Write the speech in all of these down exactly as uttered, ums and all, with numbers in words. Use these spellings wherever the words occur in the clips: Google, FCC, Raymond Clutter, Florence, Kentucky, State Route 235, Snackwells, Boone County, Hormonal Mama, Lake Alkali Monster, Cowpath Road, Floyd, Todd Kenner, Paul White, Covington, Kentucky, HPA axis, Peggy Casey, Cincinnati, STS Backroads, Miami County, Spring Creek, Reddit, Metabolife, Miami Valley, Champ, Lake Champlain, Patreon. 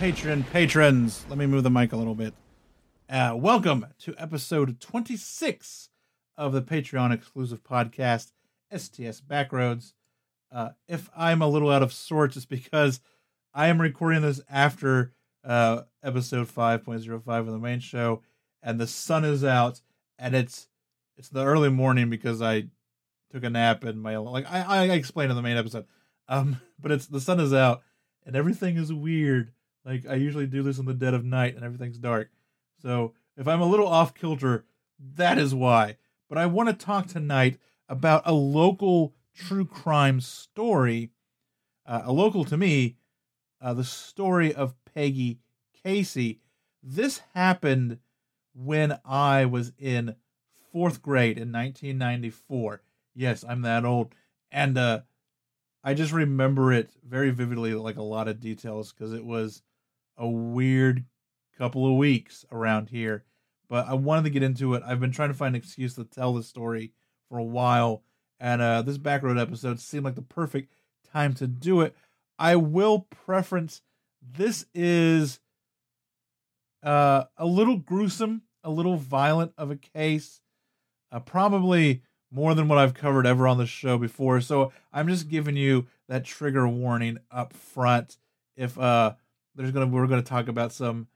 Patron patrons, let me move the mic a little bit. Uh, welcome to episode twenty-six of the Patreon exclusive podcast, S T S Backroads. Uh, if I'm a little out of sorts, it's because I am recording this after uh, episode five point oh five of the main show, and the sun is out, and it's it's the early morning because I took a nap and my like I, I explained in the main episode, um, but it's the sun is out and everything is weird. Like, I usually do this in the dead of night and everything's dark. So if I'm a little off kilter, that is why. But I want to talk tonight about a local true crime story, uh, a local to me, uh, the story of Peggy Casey. This happened when I was in fourth grade in nineteen ninety-four. Yes, I'm that old. And uh, I just remember it very vividly, like a lot of details, because it was a weird couple of weeks around here, but I wanted to get into it. I've been trying to find an excuse to tell this story for a while, and uh, this Backroad episode seemed like the perfect time to do it. I will preference this is uh, a little gruesome, a little violent of a case, uh, probably more than what I've covered ever on the show before, so I'm just giving you that trigger warning up front. If uh. There's gonna we're gonna talk about some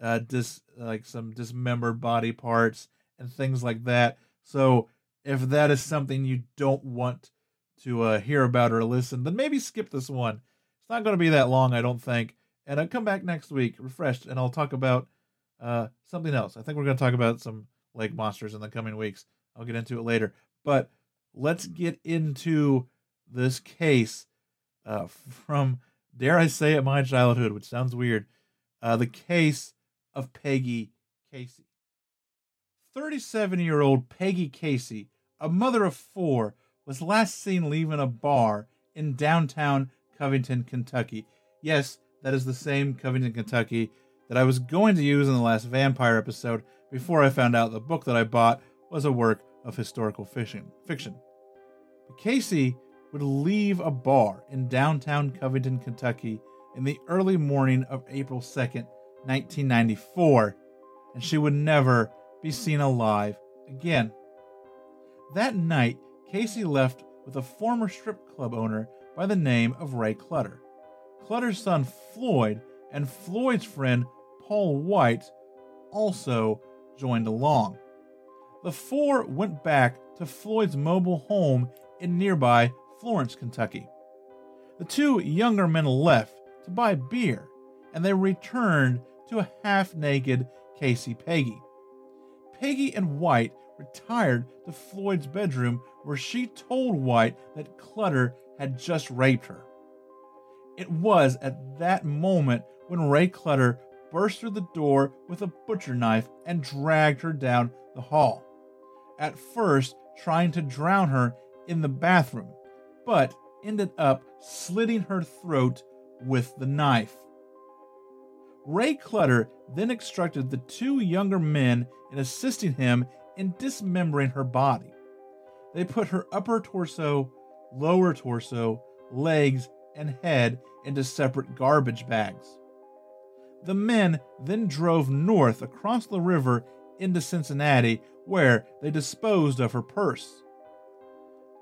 uh dis like some dismembered body parts and things like that. So if that is something you don't want to uh, hear about or listen, then maybe skip this one. It's not gonna be that long, I don't think. And I'll come back next week refreshed, and I'll talk about uh something else. I think we're gonna talk about some lake monsters in the coming weeks. I'll get into it later. But let's get into this case uh from, dare I say it, my childhood, which sounds weird. Uh, the case of Peggy Casey. thirty-seven-year-old Peggy Casey, a mother of four, was last seen leaving a bar in downtown Covington, Kentucky. Yes, that is the same Covington, Kentucky that I was going to use in the last vampire episode before I found out the book that I bought was a work of historical fiction. Fiction. But Casey would leave a bar in downtown Covington, Kentucky in the early morning of April second, nineteen ninety-four, and she would never be seen alive again. That night, Casey left with a former strip club owner by the name of Ray Clutter, Clutter's son Floyd, and Floyd's friend Paul White also joined along. The four went back to Floyd's mobile home in nearby Florence, Kentucky. The two younger men left to buy beer, and they returned to a half-naked Casey Peggy. Peggy and White retired to Floyd's bedroom, where she told White that Clutter had just raped her. It was at that moment when Ray Clutter burst through the door with a butcher knife and dragged her down the hall, at first trying to drown her in the bathroom, but ended up slitting her throat with the knife. Ray Clutter then instructed the two younger men in assisting him in dismembering her body. They put her upper torso, lower torso, legs, and head into separate garbage bags. The men then drove north across the river into Cincinnati, where they disposed of her purse.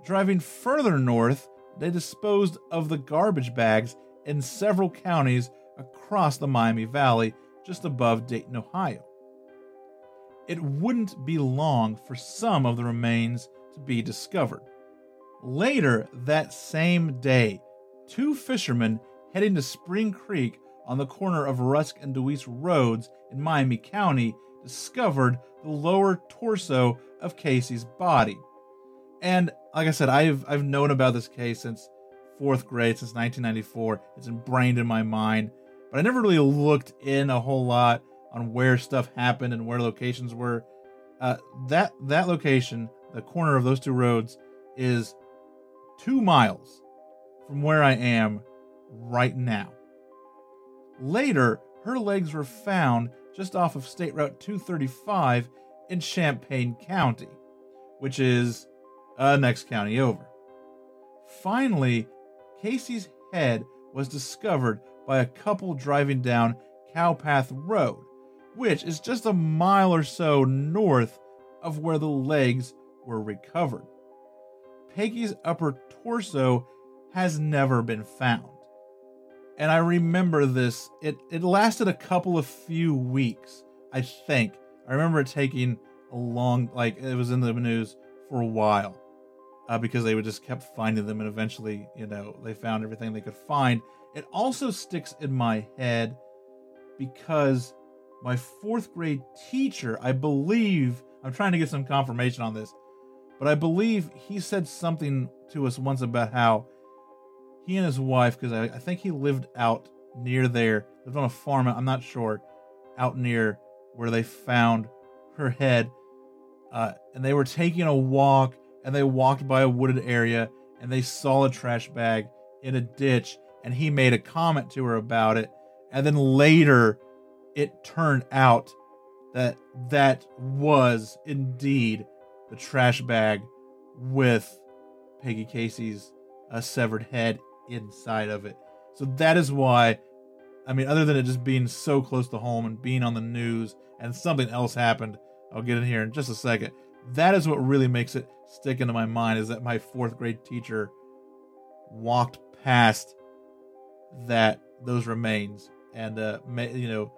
Driving further north, they disposed of the garbage bags in several counties across the Miami Valley, just above Dayton, Ohio. It wouldn't be long for some of the remains to be discovered. Later that same day, two fishermen heading to Spring Creek on the corner of Rusk and Deweese Roads in Miami County discovered the lower torso of Casey's body. And like I said, I've I've known about this case since fourth grade, since nineteen ninety-four. It's ingrained in my mind, but I never really looked in a whole lot on where stuff happened and where locations were. Uh, that that location, the corner of those two roads, is two miles from where I am right now. Later, her legs were found just off of State Route two thirty-five in Champaign County, which is uh, next county over. Finally, Casey's head was discovered by a couple driving down Cowpath Road, which is just a mile or so north of where the legs were recovered. Peggy's upper torso has never been found. And I remember this, it, it lasted a couple of few weeks, I think. I remember it taking a long, like it was in the news for a while uh, because they would just kept finding them, and eventually, you know, they found everything they could find. It also sticks in my head because my fourth grade teacher, I believe, I'm trying to get some confirmation on this, but I believe he said something to us once about how he and his wife, because I, I think he lived out near there, lived on a farm, I'm not sure, out near where they found her head. Uh, and they were taking a walk, and they walked by a wooded area, and they saw a trash bag in a ditch, and he made a comment to her about it. And then later, it turned out that that was indeed the trash bag with Peggy Casey's uh, severed head inside of it. So that is why, I mean, other than it just being so close to home and being on the news, and something else happened, I'll get in here in just a second, that is what really makes it stick into my mind, is that my fourth grade teacher walked past that, those remains, and, uh, you know,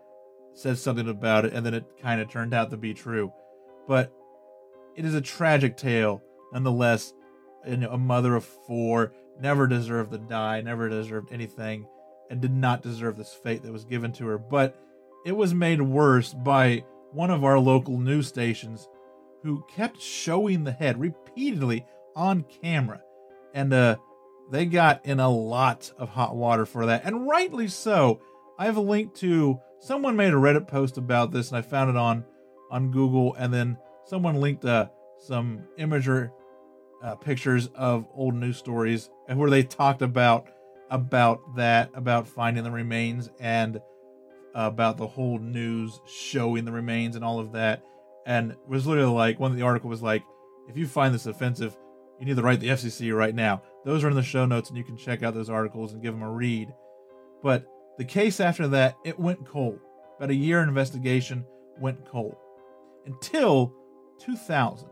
said something about it, and then it kind of turned out to be true. But it is a tragic tale, nonetheless. You know, a mother of four, never deserved to die, never deserved anything, and did not deserve this fate that was given to her. But it was made worse by one of our local news stations, who kept showing the head repeatedly on camera, and uh, they got in a lot of hot water for that, and rightly so. I have a link to, someone made a Reddit post about this, and I found it on on Google, and then someone linked uh, some imager uh, pictures of old news stories where they talked about about that, about finding the remains and about the whole news showing the remains and all of that. And it was literally like, one of the article was like, if you find this offensive, you need to write the F C C right now. Those are in the show notes, and you can check out those articles and give them a read. But the case after that, it went cold. About a year investigation went cold. Until two thousand,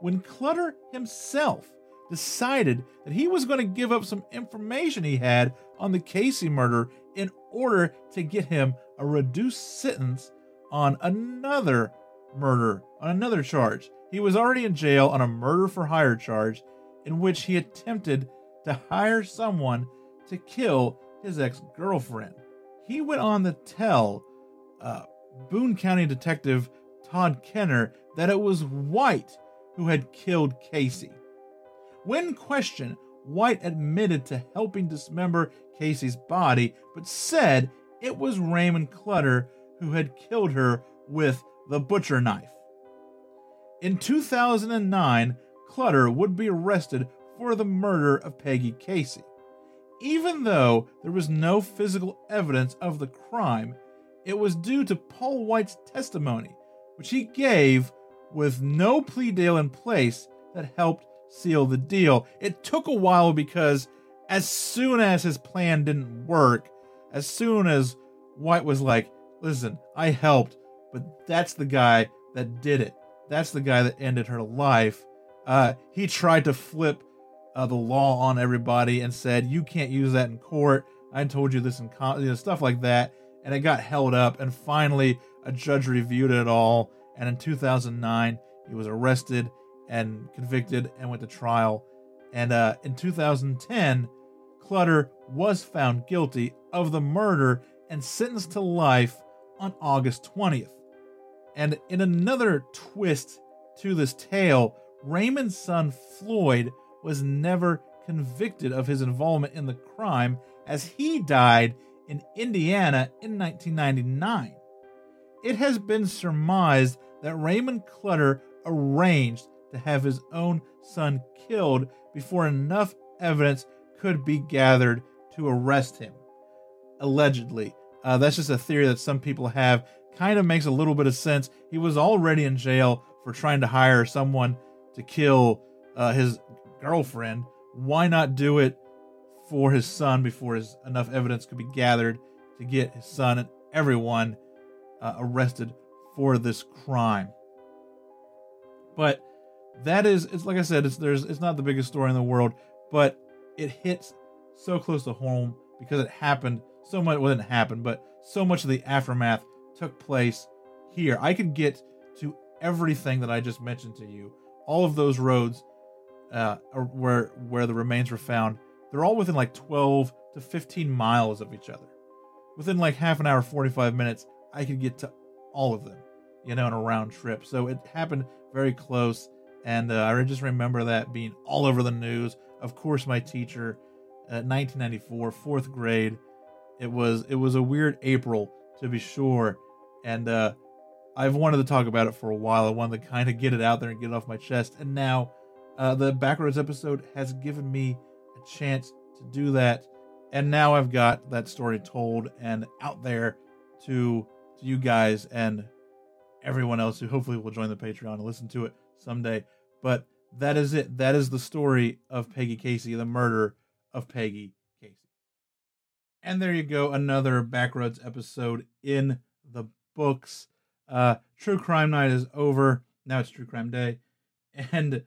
when Clutter himself decided that he was going to give up some information he had on the Casey murder in order to get him a reduced sentence on another murder, on another charge. He was already in jail on a murder for hire charge in which he attempted to hire someone to kill his ex-girlfriend. He went on to tell uh, Boone County Detective Todd Kenner that it was White who had killed Casey. When questioned, White admitted to helping dismember Casey's body, but said it was Raymond Clutter who had killed her with the butcher knife. In two thousand nine, Clutter would be arrested for the murder of Peggy Casey. Even though there was no physical evidence of the crime, it was due to Paul White's testimony, which he gave with no plea deal in place, that helped seal the deal. It took a while because as soon as his plan didn't work, as soon as White was like, listen, I helped, but that's the guy that did it. That's the guy that ended her life. Uh, he tried to flip uh, the law on everybody and said, you can't use that in court. I told you this and con- you know, stuff like that. And it got held up. And finally, a judge reviewed it all. And in two thousand nine, he was arrested and convicted and went to trial. And uh, in two thousand ten, Clutter was found guilty of the murder and sentenced to life on August twentieth. And in another twist to this tale, Raymond's son Floyd was never convicted of his involvement in the crime, as he died in Indiana in nineteen ninety-nine. It has been surmised that Raymond Clutter arranged to have his own son killed before enough evidence could be gathered to arrest him. Allegedly. Uh, that's just a theory that some people have. Kind of makes a little bit of sense. He was already in jail for trying to hire someone to kill uh, his girlfriend. Why not do it for his son before his, enough evidence could be gathered to get his son and everyone uh, arrested for this crime? But that is, it's like I said, it's there's it's not the biggest story in the world, but it hits so close to home because it happened so much. Well, it didn't happen, but so much of the aftermath took place here. I could get to everything that I just mentioned to you. All of those roads uh, where where the remains were found, they're all within like twelve to fifteen miles of each other. Within like half an hour, forty-five minutes, I could get to all of them, you know, in a round trip. So it happened very close. And uh, I just remember that being all over the news. Of course, my teacher, uh, nineteen ninety-four, fourth grade. It was it was a weird April, to be sure. And uh, I've wanted to talk about it for a while. I wanted to kind of get it out there and get it off my chest. And now uh, the Backroads episode has given me a chance to do that. And now I've got that story told and out there to to you guys and everyone else who hopefully will join the Patreon and listen to it someday. But that is it. That is the story of Peggy Casey, the murder of Peggy Casey. And there you go, another Backroads episode in the books. Uh, True Crime Night is over. Now it's True Crime Day. And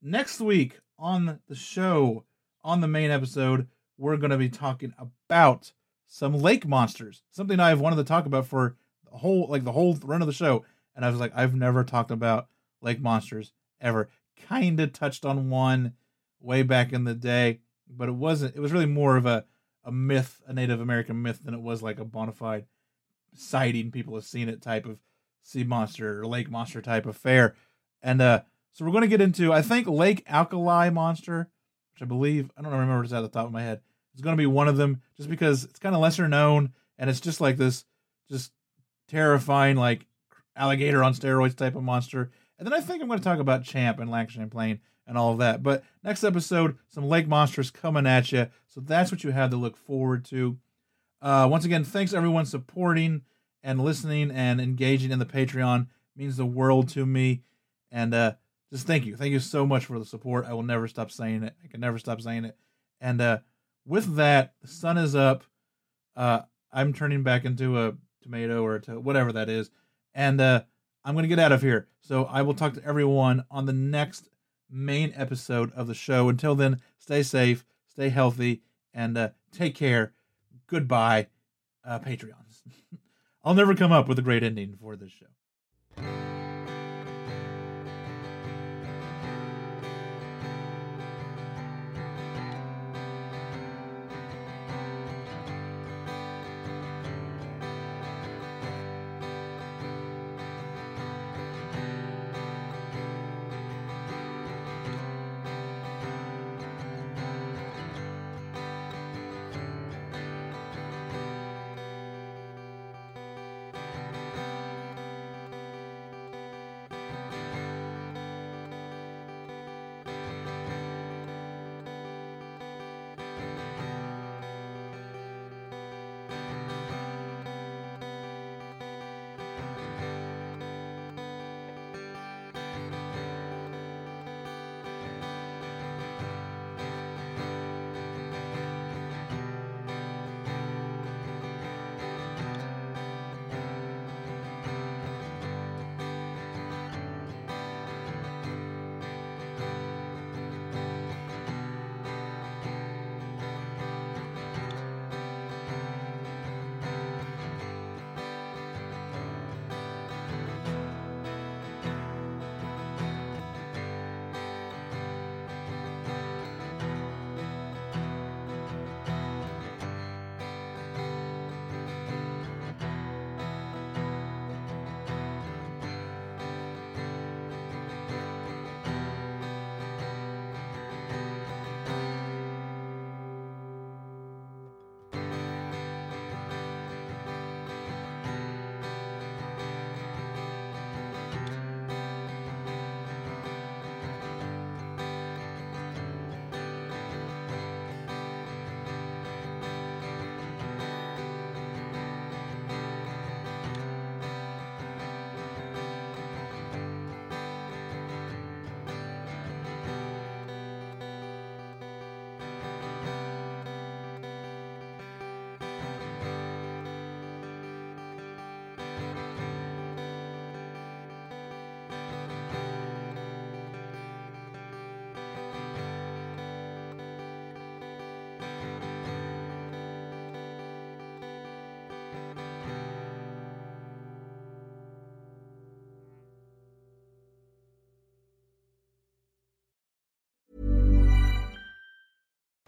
next week on the show, on the main episode, we're going to be talking about some lake monsters, something I've wanted to talk about for the whole, like the whole run of the show. And I was like, I've never talked about lake monsters ever. Kind of touched on one way back in the day, but it wasn't, it was really more of a, a myth, a Native American myth, than it was like a bona fide sighting, people have seen it type of sea monster or lake monster type of affair. And uh, so we're going to get into, I think, Lake Alkali Monster, which I believe, I don't remember just out of the top of my head. It's going to be one of them, just because it's kind of lesser known, and it's just like this just terrifying like alligator on steroids type of monster. And then I think I'm going to talk about Champ and Lake Champlain and all of that. But next episode, some lake monsters coming at you. So that's what you have to look forward to. Uh, once again, thanks everyone supporting and listening and engaging in the Patreon means the world to me. And uh, just thank you. Thank you so much for the support. I will never stop saying it. I can never stop saying it. And uh, with that, the sun is up. Uh, I'm turning back into a tomato or a to- whatever that is. And uh, I'm going to get out of here. So I will talk to everyone on the next main episode of the show. Until then, stay safe, stay healthy, and uh, take care. Goodbye, uh, Patreons. I'll never come up with a great ending for this show.